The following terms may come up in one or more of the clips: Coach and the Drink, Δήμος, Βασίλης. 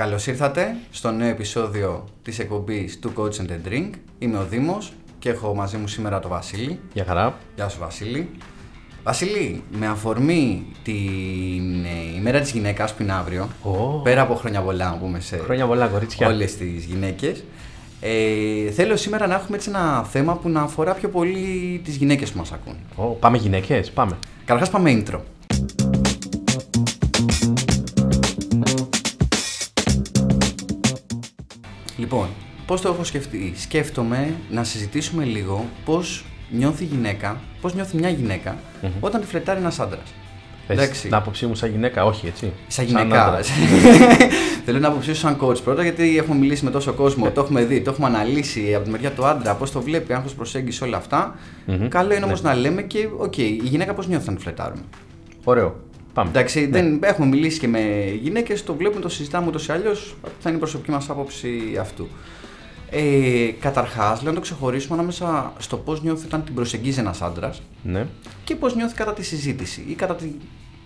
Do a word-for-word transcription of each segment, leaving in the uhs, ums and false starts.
Καλώς ήρθατε στο νέο επεισόδιο της εκπομπής του Coach and the Drink. Είμαι ο Δήμος και έχω μαζί μου σήμερα τον Βασίλη. Γεια χαρά. Γεια σου Βασίλη. Βασίλη, με αφορμή την ημέρα της γυναίκας που είναι αύριο, oh. πέρα από χρόνια πολλά, να πούμε σε χρόνια πολλά, κορίτσια, όλες τις γυναίκες, ε, θέλω σήμερα να έχουμε έτσι ένα θέμα που να αφορά πιο πολύ τις γυναίκες που μας ακούν. Oh, πάμε γυναίκες, πάμε. Καταρχάς πάμε intro. Λοιπόν, πώς το έχω σκεφτεί? Σκέφτομαι να συζητήσουμε λίγο πώς νιώθει γυναίκα, πώς νιώθει μια γυναίκα mm-hmm. όταν τη φλερτάρει ένας άντρας. Θες την άποψή μου σαν γυναίκα, όχι έτσι. Σαν γυναίκα. Θέλω να άποψή σου σαν coach πρώτα, γιατί έχουμε μιλήσει με τόσο κόσμο, το έχουμε δει, το έχουμε αναλύσει από τη μεριά του άντρα, πώς το βλέπει, αν πώς προσέγγισε όλα αυτά. Mm-hmm. Καλό είναι όμως ναι. να λέμε και, οκ, okay, η γυναίκα πώς νιώθει όταν τη φλερτάρουμε. Ωραίο. Πάμε. Εντάξει, ναι. δεν, έχουμε μιλήσει και με γυναίκες, το βλέπουμε, το συζητάμε ούτως ή αλλιώς, θα είναι η προσωπική μας άποψη αυτού. Ε, καταρχάς, λέω να το ξεχωρίσουμε ανάμεσα στο πώς νιώθει όταν την προσεγγίζει ένας άντρας ναι. και πώς νιώθει κατά τη συζήτηση ή κατά την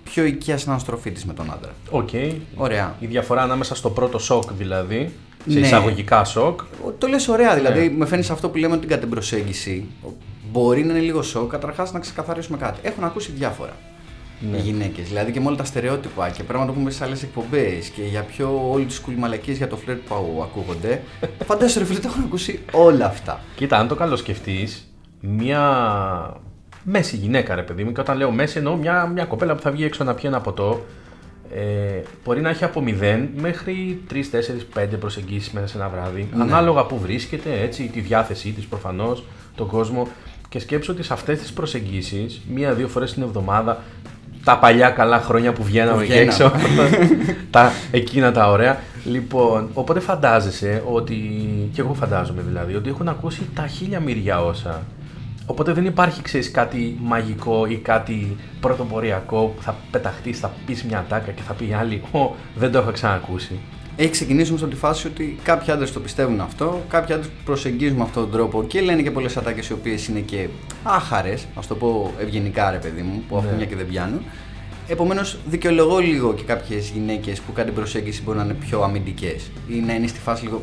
πιο οικία συναναστροφή της με τον άντρα. Οκ. Okay. Ωραία. Η διαφορά ανάμεσα στο πρώτο σοκ δηλαδή, σε ναι. εισαγωγικά σοκ. Το λες ωραία, δηλαδή ναι. με φαίνεις αυτό που λέμε ότι κατά την προσέγγιση μπορεί να είναι λίγο σοκ. Καταρχάς, να ξεκαθαρίσουμε κάτι. Έχουν ακούσει διάφορα. Ναι. Οι γυναίκες, δηλαδή και με όλα τα στερεότυπα και πρέπει να το πούμε σε άλλες εκπομπές και για πιο old school μαλακίες για το φλερτ που ακούγονται. Φαντάζομαι ρε φίλε, τα έχουν ακούσει όλα αυτά. Κοίτα, αν το καλοσκεφτείς, μια μέση γυναίκα ρε παιδί μου, και όταν λέω μέση εννοώ μια, μια κοπέλα που θα βγει έξω να πιει ένα ποτό, ε, μπορεί να έχει από μηδέν μέχρι τρεις, τέσσερις, πέντε προσεγγίσεις μέσα σε ένα βράδυ. Ναι. Ανάλογα που βρίσκεται, έτσι, τη διάθεσή της προφανώς, τον κόσμο. Και σκέψω ότι σε αυτές τις προσεγγίσεις, μία-δύο φορές την εβδομάδα, τα παλιά καλά χρόνια που βγαίναμε εκεί έξω, τα, εκείνα τα ωραία. Λοιπόν, οπότε φαντάζεσαι ότι, και εγώ φαντάζομαι δηλαδή, ότι έχουν ακούσει τα χίλια μυριά όσα. Οπότε δεν υπάρχει, ξέρεις, κάτι μαγικό ή κάτι πρωτοποριακό που θα πεταχτείς, θα πεις μια τάκα και θα πει άλλη, ω, δεν το έχω ξανακούσει. Έχει ξεκινήσει όμως από τη φάση ότι κάποιοι άντρες το πιστεύουν αυτό, κάποιοι άντρες προσεγγίζουν με αυτόν τον τρόπο και λένε και πολλές ατάκες οι οποίες είναι και άχαρες, ας το πω ευγενικά ρε παιδί μου, που αφού μια και δεν πιάνουν. Επομένως, δικαιολογώ λίγο και κάποιες γυναίκες που κάτι προσέγγιση μπορεί να είναι πιο αμυντικές ή να είναι στη φάση λίγο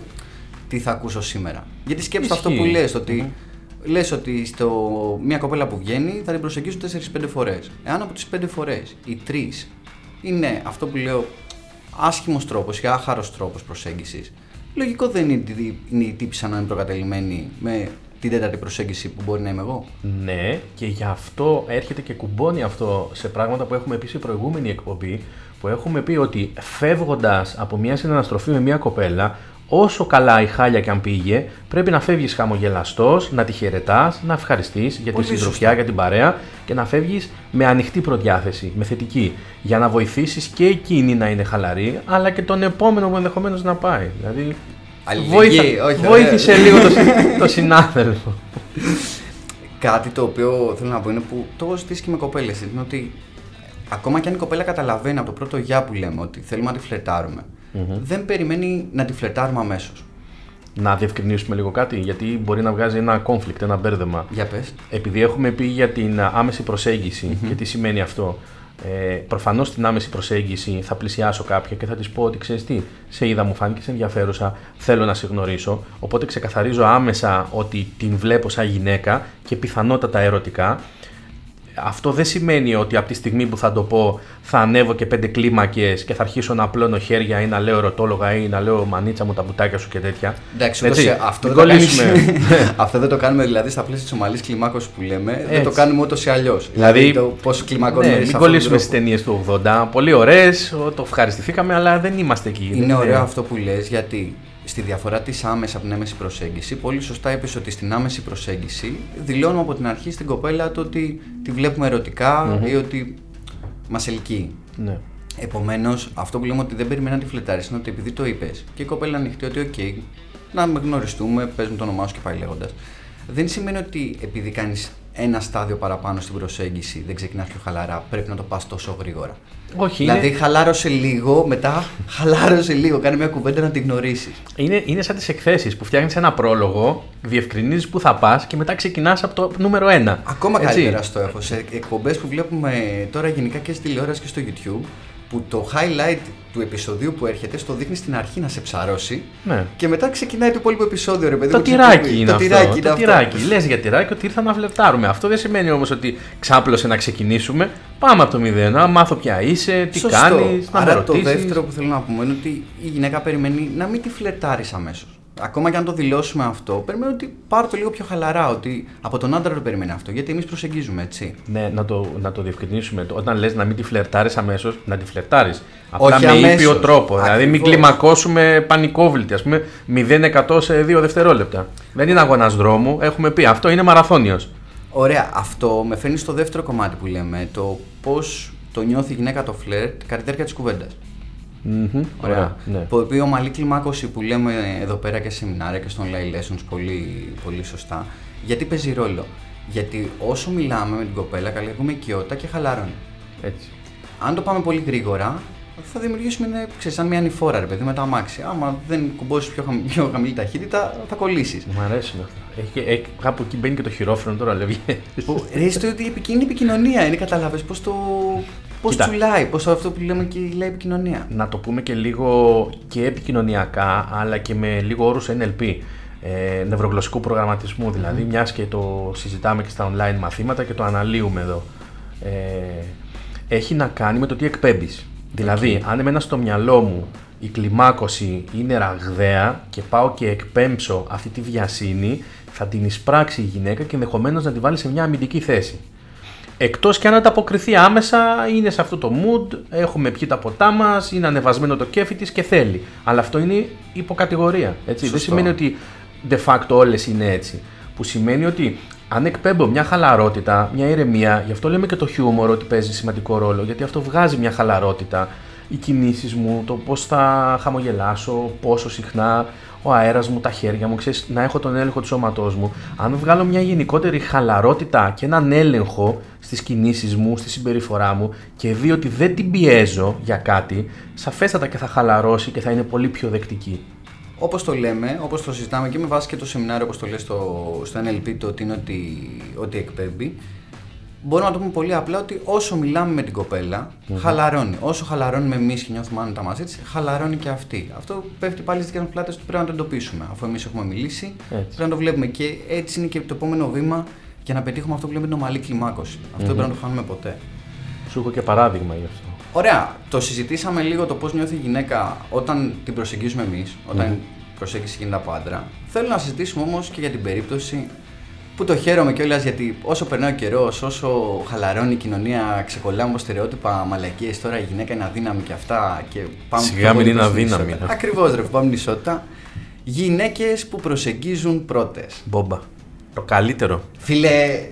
τι θα ακούσω σήμερα. Γιατί σκέψου αυτό που λες, ότι mm-hmm. λες ότι στο μια κοπέλα που βγαίνει θα την προσεγγίσουν τέσσερις πέντε φορές. Εάν από τις πέντε φορές οι τρεις είναι αυτό που λέω. Άσχημος τρόπος ή άχαρος τρόπος προσέγγισης. Λογικό δεν είναι η τύψη να είναι προκατελημένη με την τέταρτη προσέγγιση που μπορεί να είμαι εγώ. Ναι, και γι' αυτό έρχεται και κουμπώνει αυτό σε πράγματα που έχουμε πει σε προηγούμενη εκπομπή, που έχουμε πει ότι φεύγοντας από μια συναναστροφή με μια κοπέλα, όσο καλά η χάλια κι αν πήγε, πρέπει να φεύγεις χαμογελαστός, να τη χαιρετάς, να ευχαριστείς για τη συντροφιά, για την παρέα και να φεύγεις με ανοιχτή προδιάθεση, με θετική, για να βοηθήσεις και εκείνη να είναι χαλαρή, αλλά και τον επόμενο που ενδεχομένως να πάει. Δηλαδή, βοήθα, όχι, βοήθησε λίγο το, το συνάδελφο. Κάτι το οποίο θέλω να πω είναι που το έχω ζητήσει και με κοπέλες, είναι ότι ακόμα κι αν η κοπέλα καταλαβαίνει από το πρώτο γεια που λέμε ότι θέλουμε να τη φλερτάρουμε, mm-hmm. δεν περιμένει να τη φλερτάρουμε αμέσως. Να διευκρινίσουμε λίγο κάτι, γιατί μπορεί να βγάζει ένα conflict, ένα μπέρδεμα. Για πες. Επειδή έχουμε πει για την άμεση προσέγγιση mm-hmm. και τι σημαίνει αυτό. Ε, προφανώς στην άμεση προσέγγιση θα πλησιάσω κάποια και θα της πω ότι ξέρεις τι, σε είδα, μου φάνηκες ενδιαφέρουσα, θέλω να σε γνωρίσω. Οπότε ξεκαθαρίζω άμεσα ότι την βλέπω σαν γυναίκα και πιθανότατα ερωτικά. Αυτό δεν σημαίνει ότι από τη στιγμή που θα το πω θα ανέβω και πέντε κλίμακες και θα αρχίσω να απλώνω χέρια ή να λέω ερωτόλογα ή να λέω μανίτσα μου τα μπουτάκια σου και τέτοια. Εντάξει, έτσι, αυτό, δεν το αυτό δεν το κάνουμε δηλαδή στα πλαίσια της ομαλής κλιμάκωσης που λέμε, έτσι. Δεν το κάνουμε ούτως ή αλλιώς. Δηλαδή, δηλαδή το πόσο κλιμακώνουμε. Ναι, μην κολλήσουμε στις ταινίες του ογδόντα, πολύ ωραίες, το ευχαριστηθήκαμε, αλλά δεν είμαστε εκεί. Είναι δηλαδή. Ωραίο αυτό που λες, γιατί στη διαφορά της άμεσης από την έμεση προσέγγιση, πολύ σωστά είπες ότι στην άμεση προσέγγιση δηλώνουμε από την αρχή στην κοπέλα το ότι τη βλέπουμε ερωτικά mm-hmm. ή ότι μας ελκύει. Ναι. Επομένως, αυτό που λέμε ότι δεν περιμένει να τη φλετάρεις, είναι ότι επειδή το είπες και η κοπέλα ανοιχτή ότι οκ, okay, να με γνωριστούμε, πες μου το όνομά σου και πάει λέγοντας. Δεν σημαίνει ότι επειδή κάνεις ένα στάδιο παραπάνω στην προσέγγιση, δεν ξεκινάς πιο χαλαρά, πρέπει να το πας τόσο γρήγορα. Όχι. Δηλαδή, είναι... χαλάρωσε λίγο, μετά χαλάρωσε λίγο. Κάνει μια κουβέντα να την γνωρίσεις. Είναι, είναι σαν τις εκθέσεις που φτιάχνεις ένα πρόλογο, διευκρινίζεις που θα πας και μετά ξεκινάς από το νούμερο ένα. Ακόμα έτσι. Καλύτερα στο έχω. Σε εκπομπές που βλέπουμε τώρα γενικά και στη τηλεόραση και στο YouTube, που το highlight του επεισοδίου που έρχεται στο δείχνει στην αρχή να σε ψαρώσει, ναι, και μετά ξεκινάει το υπόλοιπο επεισόδιο, ρε παιδί. Το τυράκι είναι το αυτό. Τυράκι είναι το αυτό. Τυράκι. Λες για τυράκι ότι ήρθα να φλερτάρουμε. Αυτό δεν σημαίνει όμως ότι ξάπλωσε να ξεκινήσουμε. Πάμε από το μηδέν, να μάθω ποια είσαι, τι κάνεις, να άρα με ρωτήσεις. Το δεύτερο που θέλω να πούμε είναι ότι η γυναίκα περιμένει να μην τη φλερτάρεις αμέσως. Ακόμα και αν το δηλώσουμε αυτό, περιμένω ότι πάρω το λίγο πιο χαλαρά, ότι από τον άντρα το περιμένει αυτό, γιατί εμείς προσεγγίζουμε, έτσι. Ναι, να το, να το διευκρινίσουμε. Όταν λες να μην τη φλερτάρεις αμέσως, να τη φλερτάρεις. Απλά όχι με αμέσως, ήπιο τρόπο. Ακριβώς. Δηλαδή, μην κλιμακώσουμε πανικόβλητη, ας πούμε, μηδέν εκατό σε δύο δευτερόλεπτα. Δεν είναι αγώνας δρόμου, έχουμε πει. Αυτό είναι μαραθώνιος. Ωραία. Αυτό με φέρνει στο δεύτερο κομμάτι που λέμε, το πώς το νιώθει η γυναίκα το φλερτ κατά τη διάρκεια της κουβέντας. Mm-hmm, ωραία. Ναι. Το οποίο ομαλή κλιμάκωση που λέμε εδώ πέρα και σε σεμινάρια και στο online lessons πολύ, πολύ σωστά. Γιατί παίζει ρόλο? Γιατί όσο μιλάμε με την κοπέλα, καλλιεργούμε οικειότητα και χαλάρωνε. Έτσι. Αν το πάμε πολύ γρήγορα, θα δημιουργήσουμε, ναι, ξέρεις, σαν μια ανηφόρα, ρε παιδί, με το αμάξι. Άμα δεν κουμπώσεις πιο, χαμη, πιο χαμηλή ταχύτητα, θα κολλήσεις. Μου αρέσουν αυτά. Έχει, έχει, κάπου εκεί μπαίνει και το χειρόφρενο τώρα, λέγει. Ρέστο ότι είναι επικοινωνία, είναι, καταλάβες πώς το. Πώς τσουλάει, πώς αυτό που λέμε και λέει επικοινωνία. Να το πούμε και λίγο και επικοινωνιακά, αλλά και με λίγο όρους εν ελ πι, ε, νευρογλωσσικού προγραμματισμού δηλαδή, mm. μιας και το συζητάμε και στα online μαθήματα και το αναλύουμε εδώ. Ε, έχει να κάνει με το τι εκπέμπεις. Okay. Δηλαδή, αν εμένα στο μυαλό μου η κλιμάκωση είναι ραγδαία και πάω και εκπέμψω αυτή τη βιασύνη, θα την εισπράξει η γυναίκα και ενδεχομένως να τη βάλει σε μια αμυντική θέση. Εκτός και αν ανταποκριθεί άμεσα, είναι σε αυτό το mood, έχουμε πιει τα ποτά μας, είναι ανεβασμένο το κέφι της και θέλει. Αλλά αυτό είναι υποκατηγορία. Έτσι. Δεν σημαίνει ότι de facto όλες είναι έτσι. Που σημαίνει ότι αν εκπέμπω μια χαλαρότητα, μια ηρεμία, γι' αυτό λέμε και το χιούμορ ότι παίζει σημαντικό ρόλο, γιατί αυτό βγάζει μια χαλαρότητα. Οι κινήσεις μου, το πώς θα χαμογελάσω, πόσο συχνά, ο αέρας μου, τα χέρια μου, ξέρεις, να έχω τον έλεγχο του σώματός μου. Αν βγάλω μια γενικότερη χαλαρότητα και έναν έλεγχο στις κινήσεις μου, στη συμπεριφορά μου και δει ότι δεν την πιέζω για κάτι, σαφέστατα και θα χαλαρώσει και θα είναι πολύ πιο δεκτική. Όπως το λέμε, όπως το συζητάμε και με βάση και το σεμινάριο, όπως το λέει στο, στο εν ελ πι, το ότι είναι ότι, ότι εκπέμπει, μπορούμε να το πούμε πολύ απλά ότι όσο μιλάμε με την κοπέλα, mm-hmm. χαλαρώνει. Όσο χαλαρώνουμε εμείς και νιώθουμε άνετα μαζί της, χαλαρώνει και αυτή. Αυτό πέφτει πάλι στις δικές μας πλάτες, πρέπει να το εντοπίσουμε. Αφού εμείς έχουμε μιλήσει, έτσι, πρέπει να το βλέπουμε. Και έτσι είναι και το επόμενο βήμα για να πετύχουμε αυτό που λέμε την ομαλή κλιμάκωση. Mm-hmm. Αυτό δεν πρέπει να το χάνουμε ποτέ. Σου έχω και παράδειγμα γι' αυτό. Ωραία. Το συζητήσαμε λίγο το πώς νιώθει η γυναίκα όταν την προσεγγίζουμε εμείς, όταν mm-hmm. προσέγγιση γίνεται από άντρα. Θέλω να συζητήσουμε όμως και για την περίπτωση που το χαίρομαι κιόλας, γιατί όσο περνάει ο καιρός, όσο χαλαρώνει η κοινωνία, ξεκολλάμε από στερεότυπα, μαλακίες, τώρα η γυναίκα είναι αδύναμη και αυτά και πάμε. Σιγά μην είναι αδύναμη. Ακριβώς, ρε, πάμε ισότητα. Γυναίκες που προσεγγίζουν πρώτες. Μπόμπα. Το καλύτερο. Φίλε,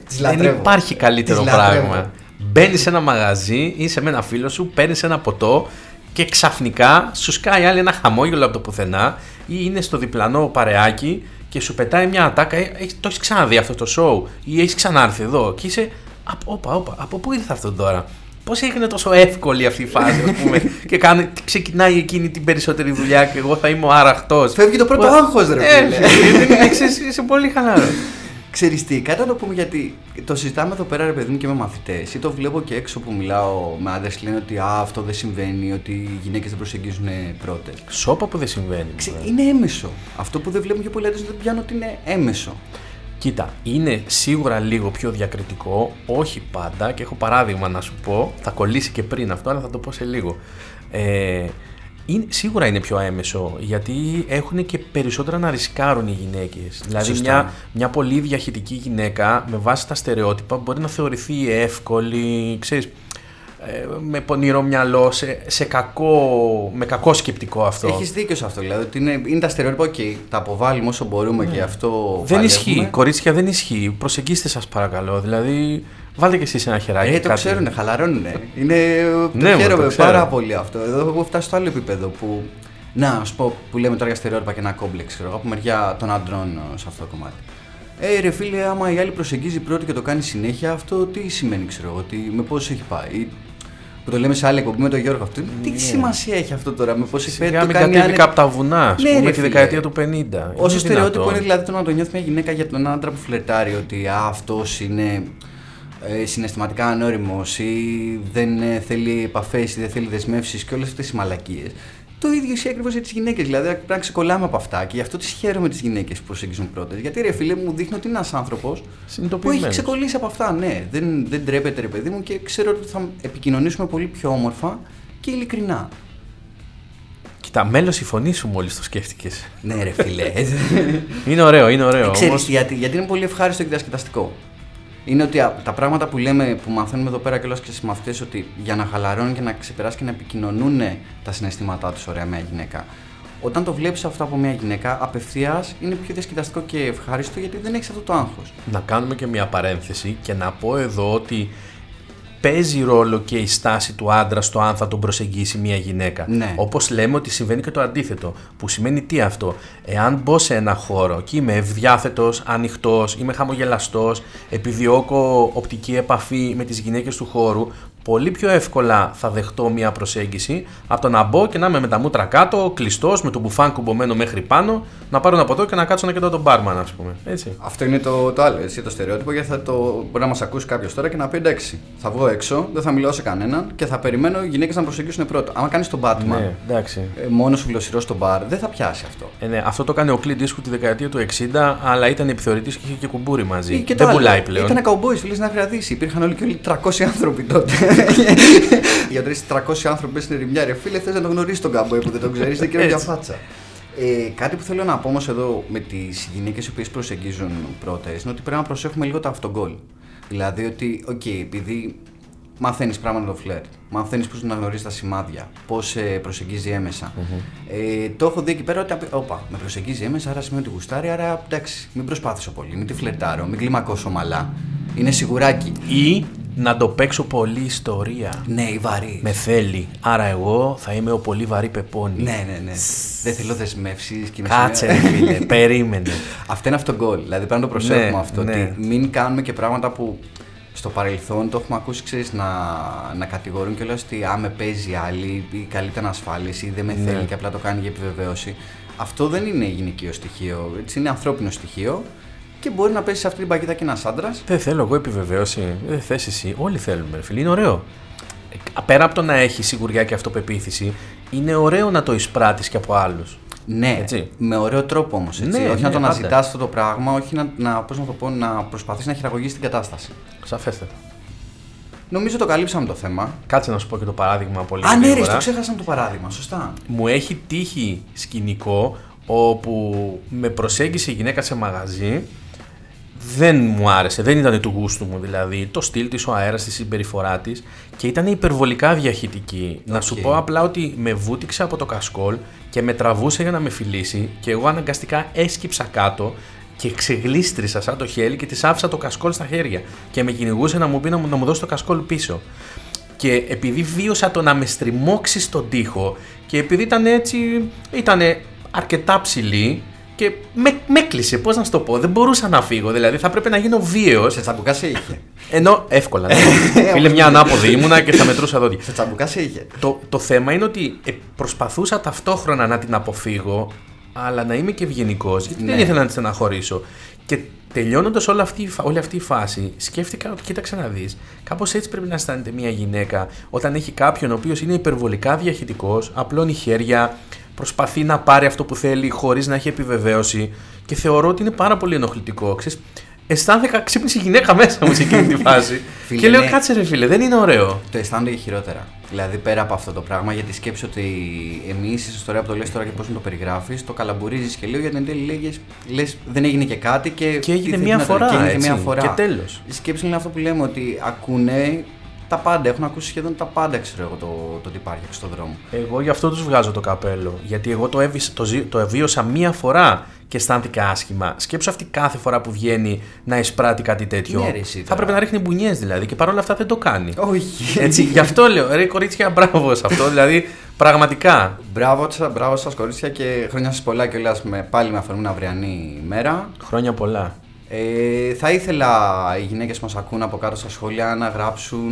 τις λατρεύω. Δεν υπάρχει καλύτερο πράγμα. Μπαίνεις σε ένα μαγαζί ή σε ένα φίλο σου, παίρνεις ένα ποτό και ξαφνικά σου σκάει άλλη ένα χαμόγελο από το πουθενά ή είναι στο διπλανό παρεάκι και σου πετάει μια ατάκα, το έχεις ξαναδεί αυτό το σοου ή έχεις ξανάρθει εδώ και είσαι όπα, όπα, από πού ήρθε αυτό τώρα, πώς έγινε τόσο εύκολη αυτή η φάση, ας πούμε, και κάνει, ξεκινάει εκείνη την περισσότερη δουλειά και εγώ θα είμαι ο άραχτος. Φεύγει το πρώτο άγχος, ρε φίλε, είσαι πολύ χαλαρός. Ξέρεις τι, κάτι να το πούμε, γιατί το συζητάμε εδώ πέρα, ρε παιδί μου, και με μαθητές, ή το βλέπω και έξω που μιλάω με άντρες και λένε ότι α, αυτό δεν συμβαίνει, ότι οι γυναίκες δεν προσεγγίζουν πρώτες. Σώπα που δεν συμβαίνει. Ξε, είναι έμεσο. Αυτό που δεν βλέπουμε και πολλοί άντρες δεν πιάνουν ότι είναι έμεσο. Κοίτα, είναι σίγουρα λίγο πιο διακριτικό, όχι πάντα, και έχω παράδειγμα να σου πω, θα κολλήσει και πριν αυτό, αλλά θα το πω σε λίγο. Ε, Είναι, σίγουρα είναι πιο έμεσο, γιατί έχουν και περισσότερα να ρισκάρουν οι γυναίκες. Δηλαδή μια, μια πολύ διαχειτική γυναίκα με βάση τα στερεότυπα μπορεί να θεωρηθεί εύκολη, ξέρεις, με πονηρό μυαλό, σε, σε κακό, με κακό σκεπτικό αυτό. Έχεις δίκιο σε αυτό, δηλαδή ότι είναι, είναι τα στερεότυπα και okay, τα αποβάλλουμε όσο μπορούμε, ναι, και αυτό. Δεν ισχύει, κορίτσια, δεν ισχύει. Προσεγγίστε σας παρακαλώ, δηλαδή βάλτε κι εσείς ένα χεράκι. Ε, το κάτι. Ξέρουνε, χαλαρώνουνε. Είναι, ναι, το χαίρομαι πάρα πολύ αυτό. Εδώ έχω φτάσει στο άλλο επίπεδο που, να, ας πω, που λέμε τώρα για στερεότυπα και ένα κόμπλεξ, ξέρω, από μεριά των αντρών σε αυτό το κομμάτι. Ε, ρε φίλε, άμα η άλλη προσεγγίζει πρώτη και το κάνει συνέχεια, αυτό τι σημαίνει, ξέρω, ότι με πώς έχει πάει. Που το λέμε σε άλλη εκπομπή με τον Γιώργο αυτό. Τι yeah. σημασία έχει αυτό τώρα, με πώς έχει φέρει. Κάνει κάτι άνε... από τα βουνά, ναι, πούμε, τη δεκαετία του πενήντα. Όσο στερεότυπο είναι δηλαδή το να το νιώθει μια γυναίκα για τον άντρα που φλερτάρει, ότι αυτό είναι ε, συναισθηματικά ανώριμος ή δεν ε, θέλει επαφές ή δεν θέλει δεσμεύσεις και όλες αυτές οι μαλακίες. Το ίδιο ισχύει ακριβώς για τις γυναίκες. Δηλαδή πρέπει να ξεκολλάμε από αυτά και γι' αυτό τις χαίρομαι τις γυναίκες που προσεγγίζουν πρώτες. Γιατί ρε φίλε μου, δείχνω ότι είναι ένας άνθρωπος που έχει ξεκολλήσει από αυτά. Ναι, δεν, δεν τρέπεται ρε παιδί μου και ξέρω ότι θα επικοινωνήσουμε πολύ πιο όμορφα και ειλικρινά. Κοίτα, μέλος η φωνή σου μόλις το σκέφτηκες. Ναι, ρε φίλε. Είναι ωραίο, είναι ωραίο. Ξέρεις όμως... γιατί, γιατί είναι πολύ ευχάριστο και διασκεδαστικό. Είναι ότι α, τα πράγματα που λέμε, που μαθαίνουμε εδώ πέρα κιόλας και στις μαθητές, ότι για να χαλαρώνουν και να ξεπεράσουν και να επικοινωνούν τα συναισθήματά τους ωραία μια γυναίκα. Όταν το βλέπεις αυτό από μια γυναίκα, απευθείας είναι πιο διασκεδαστικό και ευχάριστο γιατί δεν έχεις αυτό το άγχος. Να κάνουμε και μια παρένθεση και να πω εδώ ότι. Παίζει ρόλο και η στάση του άντρα στο αν θα τον προσεγγίσει μια γυναίκα. Ναι. Όπως λέμε ότι συμβαίνει και το αντίθετο. Που σημαίνει τι αυτό? Εάν μπω σε ένα χώρο και είμαι ευδιάθετος, ανοιχτός, είμαι χαμογελαστός, επιδιώκω οπτική επαφή με τις γυναίκες του χώρου, πολύ πιο εύκολα θα δεχτώ μια προσέγγιση από το να μπω και να είμαι με τα μούτρα κάτω, κλειστός, με το μπουφάν κουμπωμένο μέχρι πάνω, να πάρω από εδώ και να κάτσω να κοιτάω τον μπάρμαν, ας πούμε. Έτσι. Αυτό είναι το, το άλλο, έτσι, το στερεότυπο, γιατί θα το, μπορεί να μας ακούσει κάποιος τώρα και να πει εντάξει, θα βγω έξω, δεν θα μιλάω σε κανέναν και θα περιμένω οι γυναίκες να προσεγγίσουν πρώτα. Άμα κάνεις τον Batman, ναι, ε, μόνος σου γλωσσιρός στο μπαρ, δεν θα πιάσει αυτό. Ε, ναι, αυτό το κάνει ο Clint Eastwood τη δεκαετία του εξήντα, αλλά ήταν επιθεωρητής και είχε και κουμπούρι μαζί. Και δεν πουλάει πλέον. Ήταν καουμπόις, φίλες, να χρειαδίσει. Υπήρχαν όλοι και όλοι τριακόσιοι άνθρωποι τότε. Για τρεις τριακόσιοι άνθρωποι στην ερημιά, ρε φίλε, θες να τον γνωρίσεις τον καμπόι που δεν τον ξέρεις, δεν καιρό φάτσα. Ε, κάτι που θέλω να πω όμως εδώ με τις γυναίκες οι οποίες προσεγγίζουν πρώτες είναι ότι πρέπει να προσέχουμε λίγο τα αυτογκόλ. Δηλαδή ότι, οκ, okay, επειδή μαθαίνεις πράγματα το φλερτ, μαθαίνεις πώς να γνωρίζεις τα σημάδια, πώς ε, προσεγγίζει έμεσα. Mm-hmm. Ε, το έχω δει εκεί πέρα ότι, όπα, με προσεγγίζει έμεσα, άρα σημαίνει ότι γουστάρει, άρα εντάξει, μην προσπάθησω πολύ, μην τη φλερτάρω, μην κλιμακώσω μαλά. Είναι σιγουράκι. Ή να το παίξω πολύ ιστορία. Ναι, η βαρύ. Με θέλει. Άρα εγώ θα είμαι ο πολύ βαρύ πεπώνη. Ναι, ναι, ναι. Δεν θέλω δεσμεύσεις. Κάτσε, ρε φίλε. Περίμενε. Αυτό είναι αυτό το goal. Δηλαδή πρέπει να το προσέχουμε ναι, αυτό. Ναι. Ότι μην κάνουμε και πράγματα που στο παρελθόν το έχουμε ακούσει, ξέρεις, να, να κατηγορούν και λέω ότι α, με παίζει άλλη ή καλείται να ασφάλιση ή δεν με ναι. θέλει και απλά το κάνει για επιβεβαίωση. Αυτό δεν είναι γυναικείο στοιχείο. Έτσι, είναι ανθρώπινο στοιχείο. Και μπορεί να πέσει σε αυτή την παγίδα και ένας άντρας. Δεν θέλω εγώ επιβεβαίωση. Δεν θες εσύ. Όλοι θέλουμε, ρε φίλοι. Είναι ωραίο. Πέρα από το να έχει σιγουριά και αυτοπεποίθηση, είναι ωραίο να το εισπράττεις και από άλλους. Ναι, έτσι. Με ωραίο τρόπο όμως. Ναι, όχι ναι, να το αναζητάς αυτό το πράγμα, όχι να, να, πώς να, το πω, να προσπαθείς να χειραγωγήσεις την κατάσταση. Σαφέστατα. Νομίζω το καλύψαμε το θέμα. Κάτσε να σου πω και το παράδειγμα πολύ γρήγορα. Αν έρθει, το ξέχασαμε το παράδειγμα. Σωστά. Μου έχει τύχει σκηνικό όπου με προσέγγισε η γυναίκα σε μαγαζί. Δεν μου άρεσε, δεν ήταν του γούστου μου δηλαδή, το στυλ της, ο αέρας της, η συμπεριφορά της και ήταν υπερβολικά διαχυτική. Okay. Να σου πω απλά ότι με βούτυξε από το κασκόλ και με τραβούσε για να με φιλήσει και εγώ αναγκαστικά έσκυψα κάτω και ξεγλίστρισα σαν το χέλι και της άφησα το κασκόλ στα χέρια και με κυνηγούσε να μου πει να μου, να μου δώσει το κασκόλ πίσω. Και επειδή βίωσα το να με στριμώξει στον τοίχο και επειδή ήταν έτσι, ήταν αρκετά ψηλή, και με, με έκλεισε, πώς να σου το πω, δεν μπορούσα να φύγω, δηλαδή θα πρέπει να γίνω βίαιος. Σε τσαμπουκά σε είχε. Ενώ εύκολα. Ναι. Φίλε, μια ανάποδη ήμουνα και θα μετρούσα δόντια. Σε τσαμπουκά σε είχε. Το, το θέμα είναι ότι προσπαθούσα ταυτόχρονα να την αποφύγω, αλλά να είμαι και ευγενικός, γιατί ναι. δεν ήθελα να την στεναχωρήσω. Και τελειώνοντας όλη αυτή, όλη αυτή η φάση, σκέφτηκα ότι κοίταξε να δεις. Κάπως έτσι πρέπει να αισθάνεται μια γυναίκα όταν έχει κάποιον ο οποίος είναι υπερβολικά διαχυτικός, απλώνει χέρια. Προσπαθεί να πάρει αυτό που θέλει χωρίς να έχει επιβεβαίωση και θεωρώ ότι είναι πάρα πολύ ενοχλητικό. Ξέρεις, αισθάνθηκα, ξύπνησε η γυναίκα μέσα μου σε εκείνη τη φάση. Φίλε, και λέω: ναι. Κάτσε, ρε φίλε, δεν είναι ωραίο. Το αισθάνονται και χειρότερα. Δηλαδή πέρα από αυτό το πράγμα, γιατί σκέψω ότι εμείς, η ιστορία που το λες τώρα και πώς μου το περιγράφεις, το καλαμπουρίζεις και λίγο γιατί εν τέλει λες δεν έγινε και κάτι και. Και έγινε μία φορά. Και, έγινε έτσι, μία φορά. Και τέλος. Η σκέψη είναι αυτό που λέμε ότι ακούνε. Τα πάντα, έχουν ακούσει σχεδόν τα πάντα, ξέρω εγώ, το, το τι υπάρχει στον δρόμο. Εγώ γι' αυτό τους βγάζω το καπέλο. Γιατί εγώ το, έβησα, το, ζη, το εβίωσα μία φορά και αισθάνθηκα άσχημα. Σκέψου αυτή κάθε φορά που βγαίνει να εισπράττει κάτι τέτοιο. Ναι, ρε, εσύ, θα πρέπει να ρίχνει μπουνιές δηλαδή και παρόλα αυτά δεν το κάνει. Όχι. Έτσι, γι' αυτό λέω, ρε κορίτσια, μπράβο σε αυτό. Δηλαδή, πραγματικά. Μπράβο, μπράβο σας κορίτσια και χρόνια σας πολλά κιόλας πάλι με αφορμή αυριανή ημέρα. Χρόνια πολλά. Ε, θα ήθελα οι γυναίκες που μας ακούν από κάτω στα σχόλια να γράψουν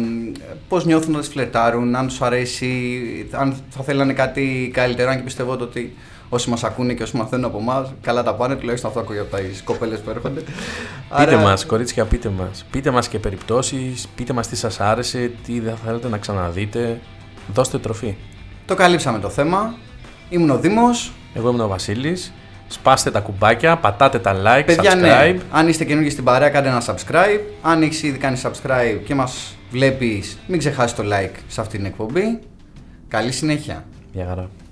πώς νιώθουν να τις φλερτάρουν, αν τους αρέσει, αν θα θέλανε κάτι καλύτερο, αν και πιστεύω ότι όσοι μας ακούνε και όσοι μαθαίνουν από εμάς, καλά τα πάνε, τουλάχιστον αυτό ακούγεται από τις κοπέλες που έρχονται. Άρα... Πείτε μας, κορίτσια, πείτε μας. Πείτε μας και περιπτώσεις, πείτε μας τι σας άρεσε, τι δεν θέλετε να ξαναδείτε. Δώστε τροφή. Το καλύψαμε το θέμα. Ήμουν ο Δήμος. Εγώ ήμουν ο Βασίλης. Σπάστε τα κουμπάκια, πατάτε τα like, παιδιά, subscribe. Ναι. Αν είστε καινούργοι στην παρέα, κάντε ένα subscribe. Αν έχεις ήδη κάνει subscribe και μας βλέπεις, μην ξεχάσεις το like σε αυτήν την εκπομπή. Καλή συνέχεια. Γεια χαρά.